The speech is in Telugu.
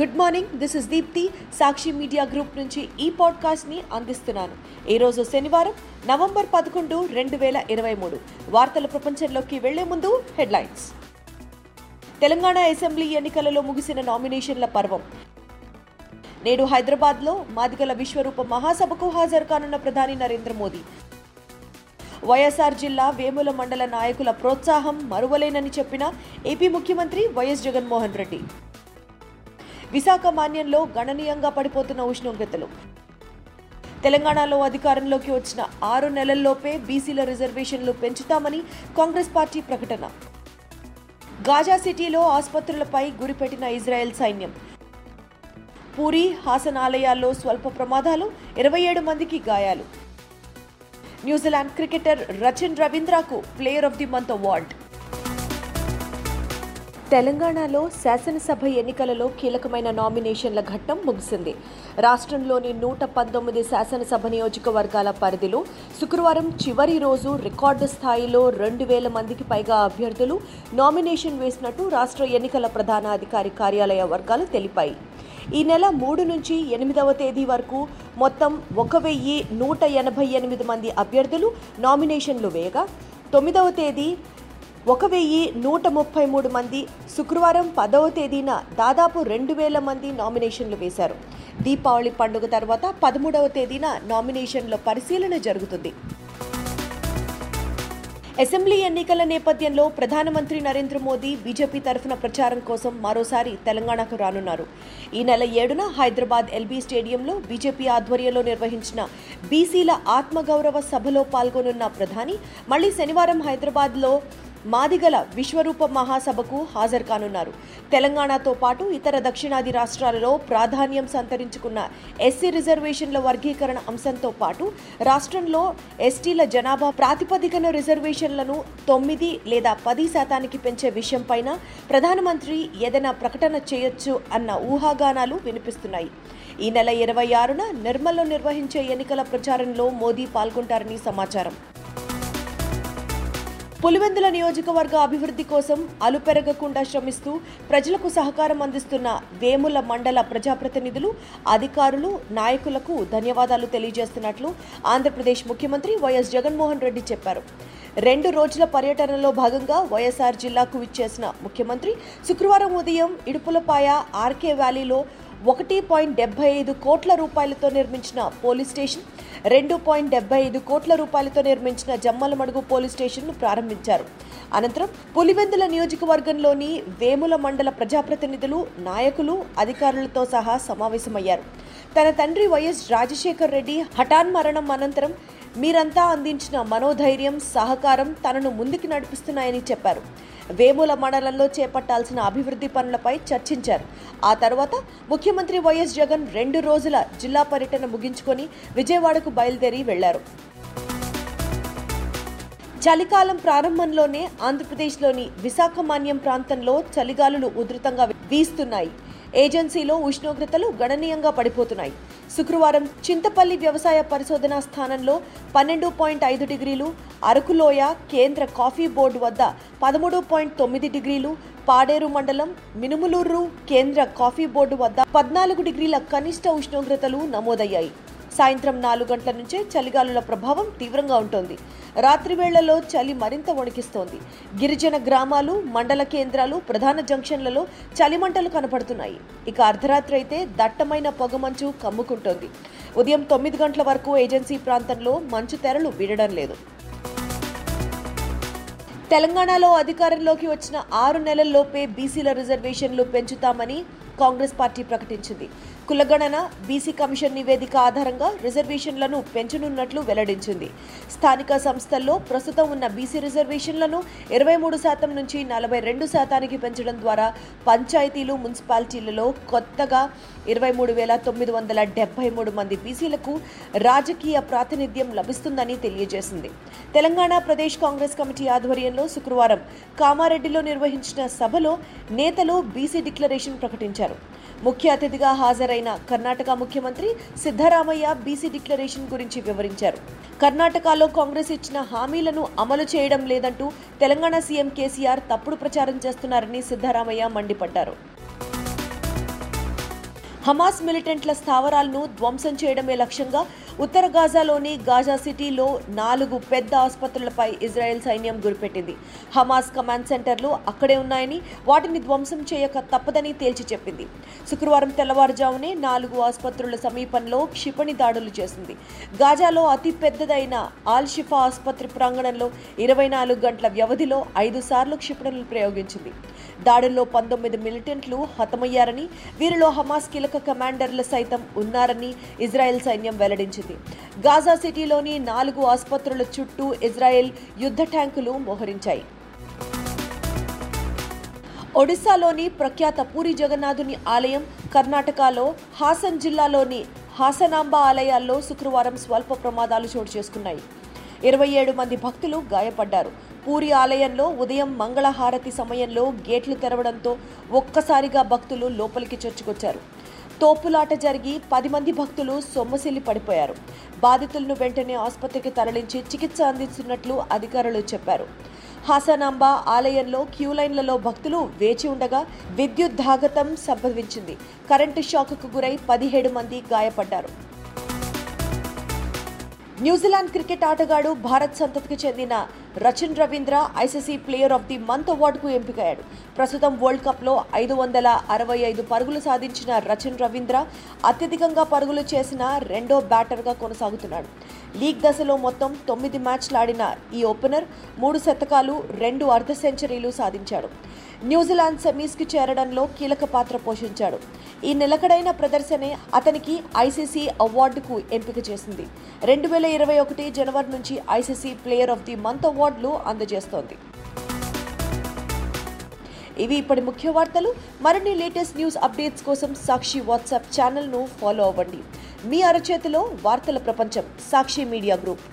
Good morning, this is Deepthi. Sakshi media group నుంచి ఈ పాడ్కాస్ట్ని అందిస్తున్నాను. ఈరోజు శనివారం, నవంబర్ 11, 2023. వార్తల ప్రపంచంలోకి వెళ్లే ముందు హెడ్లైన్స్. తెలంగాణ అసెంబ్లీ ఎన్నికలలో ముగిసిన నామినేషన్ల పర్వం. నేడు హైదరాబాద్లో మాదిగల విశ్వరూప మహాసభకు హాజరు కానున్న ప్రధాని నరేంద్ర మోదీ. వైఎస్ఆర్ జిల్లా వేముల మండల నాయకుల ప్రోత్సాహం మరువలేనని చెప్పిన ఏపీ ముఖ్యమంత్రి వైఎస్ జగన్మోహన్ రెడ్డి. విశాఖ మాన్యంలో గణనీయంగా పడిపోతున్న ఉష్ణోగ్రతలు. తెలంగాణలో అధికారంలోకి వచ్చిన 6 నెలల్లోపే బీసీల రిజర్వేషన్లు పెంచుతామని కాంగ్రెస్ పార్టీ ప్రకటన. గాజా సిటీలో ఆసుపత్రులపై గురిపెట్టిన ఇజ్రాయెల్ సైన్యం. పూరి, హాసన్ ఆలయాల్లో స్వల్ప ప్రమాదాలు, 27 మందికి గాయాలు. న్యూజిలాండ్ క్రికెటర్ రచన్ రవీంద్రకు player of the month award. తెలంగాణలో శాసనసభ ఎన్నికలలో కీలకమైన నామినేషన్ల ఘట్టం ముగిసింది. రాష్ట్రంలోని 119 శాసనసభ నియోజకవర్గాల పరిధిలో శుక్రవారం చివరి రోజు రికార్డు స్థాయిలో 2,000 మందికి పైగా అభ్యర్థులు నామినేషన్ వేసినట్టు రాష్ట్ర ఎన్నికల ప్రధానాధికారి కార్యాలయ వర్గాలు తెలిపాయి. ఈ నెల 3 నుంచి 8వ తేదీ వరకు మొత్తం 1,188 మంది అభ్యర్థులు నామినేషన్లు వేయగా, 9వ తేదీ 1,133 మంది, శుక్రవారం 10వ తేదీన దాదాపు 2,000 మంది నామినేషన్లు వేశారు. దీపావళి పండుగ తర్వాత 13వ తేదీన నామినేషన్ల పరిశీలన జరుగుతుంది. అసెంబ్లీ ఎన్నికల నేపథ్యంలో ప్రధానమంత్రి నరేంద్ర మోదీ బీజేపీ తరఫున ప్రచారం కోసం మరోసారి తెలంగాణకు రానున్నారు. ఈ నెల 7న హైదరాబాద్ ఎల్బీ స్టేడియంలో బీజేపీ ఆధ్వర్యంలో నిర్వహించిన బీసీల ఆత్మగౌరవ సభలో పాల్గొనున్న ప్రధాని మళ్లీ శనివారం హైదరాబాద్లో మాదిగల విశ్వరూప మహాసభకు హాజరు కానున్నారు. తెలంగాణతో పాటు ఇతర దక్షిణాది రాష్ట్రాలలో ప్రాధాన్యం సంతరించుకున్న ఎస్సీ రిజర్వేషన్ల వర్గీకరణ అంశంతో పాటు రాష్ట్రంలో ఎస్టీల జనాభా ప్రాతిపదికన రిజర్వేషన్లను 9 లేదా 10% పెంచే విషయంపైన ప్రధానమంత్రి ఏదైనా ప్రకటన చేయొచ్చు అన్న ఊహాగానాలు వినిపిస్తున్నాయి. ఈ నెల 26న నిర్మల్లో నిర్వహించే ఎన్నికల ప్రచారంలో మోదీ పాల్గొంటారని సమాచారం. పులివెందుల నియోజకవర్గ అభివృద్ధి కోసం అలుపెరగకుండా శ్రమిస్తూ ప్రజలకు సహకారం అందిస్తున్న వేముల మండల ప్రజాప్రతినిధులు, అధికారులు, నాయకులకు ధన్యవాదాలు తెలియజేస్తున్నట్లు ఆంధ్రప్రదేశ్ ముఖ్యమంత్రి వైఎస్ జగన్మోహన్ రెడ్డి చెప్పారు. 2 రోజుల పర్యటనలో భాగంగా వైఎస్ఆర్ జిల్లాకు విచ్చేసిన ముఖ్యమంత్రి శుక్రవారం ఉదయం ఇడుపులపాయ ఆర్కే వ్యాలీలో 1.75 కోట్ల రూపాయలతో నిర్మించిన పోలీస్ స్టేషన్, 2.75 కోట్ల రూపాయలతో నిర్మించిన జమ్మలమడుగు పోలీస్ స్టేషన్ను ప్రారంభించారు. అనంతరం పులివెందుల నియోజకవర్గంలోని వేముల మండల ప్రజాప్రతినిధులు, నాయకులు, అధికారులతో సహా సమావేశమయ్యారు. తన తండ్రి వైఎస్ రాజశేఖర్ రెడ్డి హఠాన్మరణం అనంతరం మీరంతా అందించిన మనోధైర్యం, సహకారం తనను ముందుకు నడిపిస్తున్నాయని చెప్పారు. వేముల మండలంలో చేపట్టాల్సిన అభివృద్ధి పనులపై చర్చించారు. ఆ తర్వాత ముఖ్యమంత్రి వైఎస్ జగన్ 2 రోజుల జిల్లా పర్యటన ముగించుకొని విజయవాడకు బయలుదేరి వెళ్లారు. చలికాలం ప్రారంభంలోనే ఆంధ్రప్రదేశ్లోని విశాఖ మాన్యం ప్రాంతంలో చలిగాలులు ఉధృతంగా వీస్తున్నాయి. ఏజెన్సీలో ఉష్ణోగ్రతలు గణనీయంగా పడిపోతున్నాయి. శుక్రవారం చింతపల్లి వ్యవసాయ పరిశోధనా స్థానంలో 12.5 డిగ్రీలు, అరకులోయ కేంద్ర కాఫీ బోర్డు వద్ద 13.9 డిగ్రీలు, పాడేరు మండలం మినుములూరు కేంద్ర కాఫీ బోర్డు వద్ద 14 డిగ్రీల కనిష్ట ఉష్ణోగ్రతలు నమోదయ్యాయి. సాయంత్రం 4 గంటల నుంచే చలిగాలుల ప్రభావం తీవ్రంగా ఉంటుంది. రాత్రి వేళ్లలో చలి మరింత వణికిస్తోంది. గిరిజన గ్రామాలు, మండల కేంద్రాలు, ప్రధాన జంక్షన్లలో చలిమంటలు కనపడుతున్నాయి. ఇక అర్ధరాత్రి అయితే దట్టమైన పొగమంచు కమ్ముకుంటోంది. ఉదయం 9 గంటల వరకు ఏజెన్సీ ప్రాంతంలో మంచు తెరలు వీడడం లేదు. తెలంగాణలో అధికారంలోకి వచ్చిన 6 నెలల్లోపే బీసీల రిజర్వేషన్లు పెంచుతామని కాంగ్రెస్ పార్టీ ప్రకటించింది. కులగణన, బీసీ కమిషన్ నివేదిక ఆధారంగా రిజర్వేషన్లను పెంచనున్నట్లు వెల్లడించింది. స్థానిక సంస్థల్లో ప్రస్తుతం ఉన్న బీసీ రిజర్వేషన్లను 23% నుంచి 42% పెంచడం ద్వారా పంచాయతీలు, మున్సిపాలిటీలలో కొత్తగా 23,973 మంది బీసీలకు రాజకీయ ప్రాతినిధ్యం లభిస్తుందని తెలియజేసింది. తెలంగాణ ప్రదేశ్ కాంగ్రెస్ కమిటీ ఆధ్వర్యంలో శుక్రవారం కామారెడ్డిలో నిర్వహించిన సభలో నేతలు బీసీ డిక్లరేషన్ ప్రకటించారు. ముఖ్య అతిథిగా హాజరైన కర్ణాటక ముఖ్యమంత్రి సిద్దారామయ్య బీసీ డిక్లరేషన్ గురించి వివరించారు. కర్ణాటకలో కాంగ్రెస్ ఇచ్చిన హామీలను అమలు చేయడం లేదంటూ తెలంగాణ సీఎం కేసీఆర్ తప్పుడు ప్రచారం చేస్తున్నారని సిద్దారామయ్య మండిపడ్డారు. హమాస్ మిలిటెంట్ల స్థావరాలను ధ్వంసం చేయడమే లక్ష్యంగా ఉత్తర గాజాలోని గాజా సిటీలో 4 పెద్ద ఆసుపత్రులపై ఇజ్రాయెల్ సైన్యం గురిపెట్టింది. హమాస్ కమాండ్ సెంటర్లు అక్కడే ఉన్నాయని, వాటిని ధ్వంసం చేయక తప్పదని తేల్చి చెప్పింది. శుక్రవారం తెల్లవారుజామునే 4 ఆసుపత్రుల సమీపంలో క్షిపణి దాడులు చేసింది. గాజాలో అతి పెద్దదైన ఆల్ షిఫా ఆసుపత్రి ప్రాంగణంలో 24 గంటల వ్యవధిలో 5 సార్లు క్షిపణులు ప్రయోగించింది. దాడుల్లో 19 మిలిటెంట్లు హతమయ్యారని, వీరిలో హమాస్ కీలక కమాండర్లు సైతం ఉన్నారని ఇజ్రాయెల్ సైన్యం వెల్లడించింది. గాజా సిటీలోని 4 ఆసుపత్రుల చుట్టూ ఇజ్రాయెల్ యుద్ధ ట్యాంకులు మోహరించాయి. ఒడిశాలోని ప్రఖ్యాత పూరి జగన్నాథుని ఆలయం, కర్ణాటకలో హాసన్ జిల్లాలోని హసనాంబ ఆలయాల్లో శుక్రవారం స్వల్ప ప్రమాదాలు చోటు చేసుకున్నాయి. 27 మంది భక్తులు గాయపడ్డారు. పూరి ఆలయంలో ఉదయం మంగళహారతి సమయంలో గేట్లు తెరవడంతో ఒక్కసారిగా భక్తులు లోపలికి చొచ్చుకొచ్చారు. తోపులాట జరిగి 10 మంది భక్తులు సొమ్మసిల్లి పడిపోయారు. బాధితులను వెంటనే ఆసుపత్రికి తరలించి చికిత్స అందిస్తున్నట్లు అధికారులు చెప్పారు. హసనాంబ ఆలయంలో క్యూ లైన్లలో భక్తులు వేచి ఉండగా విద్యుత్ ధాగతం సంభవించింది. కరెంటు షాక్కు గురై 17 మంది గాయపడ్డారు. న్యూజిలాండ్ క్రికెట్ ఆటగాడు, భారత్ సంతతికి చెందిన Rachin Ravindra ICC player of the month అవార్డుకు ఎంపికయ్యాడు. ప్రస్తుతం వరల్డ్ కప్లో 565 పరుగులు సాధించిన రచన్ రవీంద్ర అత్యధికంగా పరుగులు చేసిన రెండో బ్యాటర్గా కొనసాగుతున్నాడు. లీగ్ దశలో మొత్తం 9 మ్యాచ్లాడిన ఈ ఓపెనర్ 3 శతకాలు, 2 అర్ధ సెంచరీలు సాధించాడు. న్యూజిలాండ్ సెమీస్కి చేరడంలో కీలక పాత్ర పోషించాడు. ఈ నిలకడైన ప్రదర్శనే అతనికి ఐసీసీ అవార్డుకు ఎంపిక చేసింది. 2021 జనవరి నుంచి ICC player of the month అవార్డులు అందజేస్తోంది. ఇవి ఇప్పటి ముఖ్య వార్తలు. మరిన్ని లేటెస్ట్ న్యూస్ అప్డేట్స్ కోసం సాక్షి వాట్సాప్ ఛానల్ను ఫాలో అవ్వండి. మీ అరచేతిలో వార్తల ప్రపంచం, సాక్షి మీడియా గ్రూప్.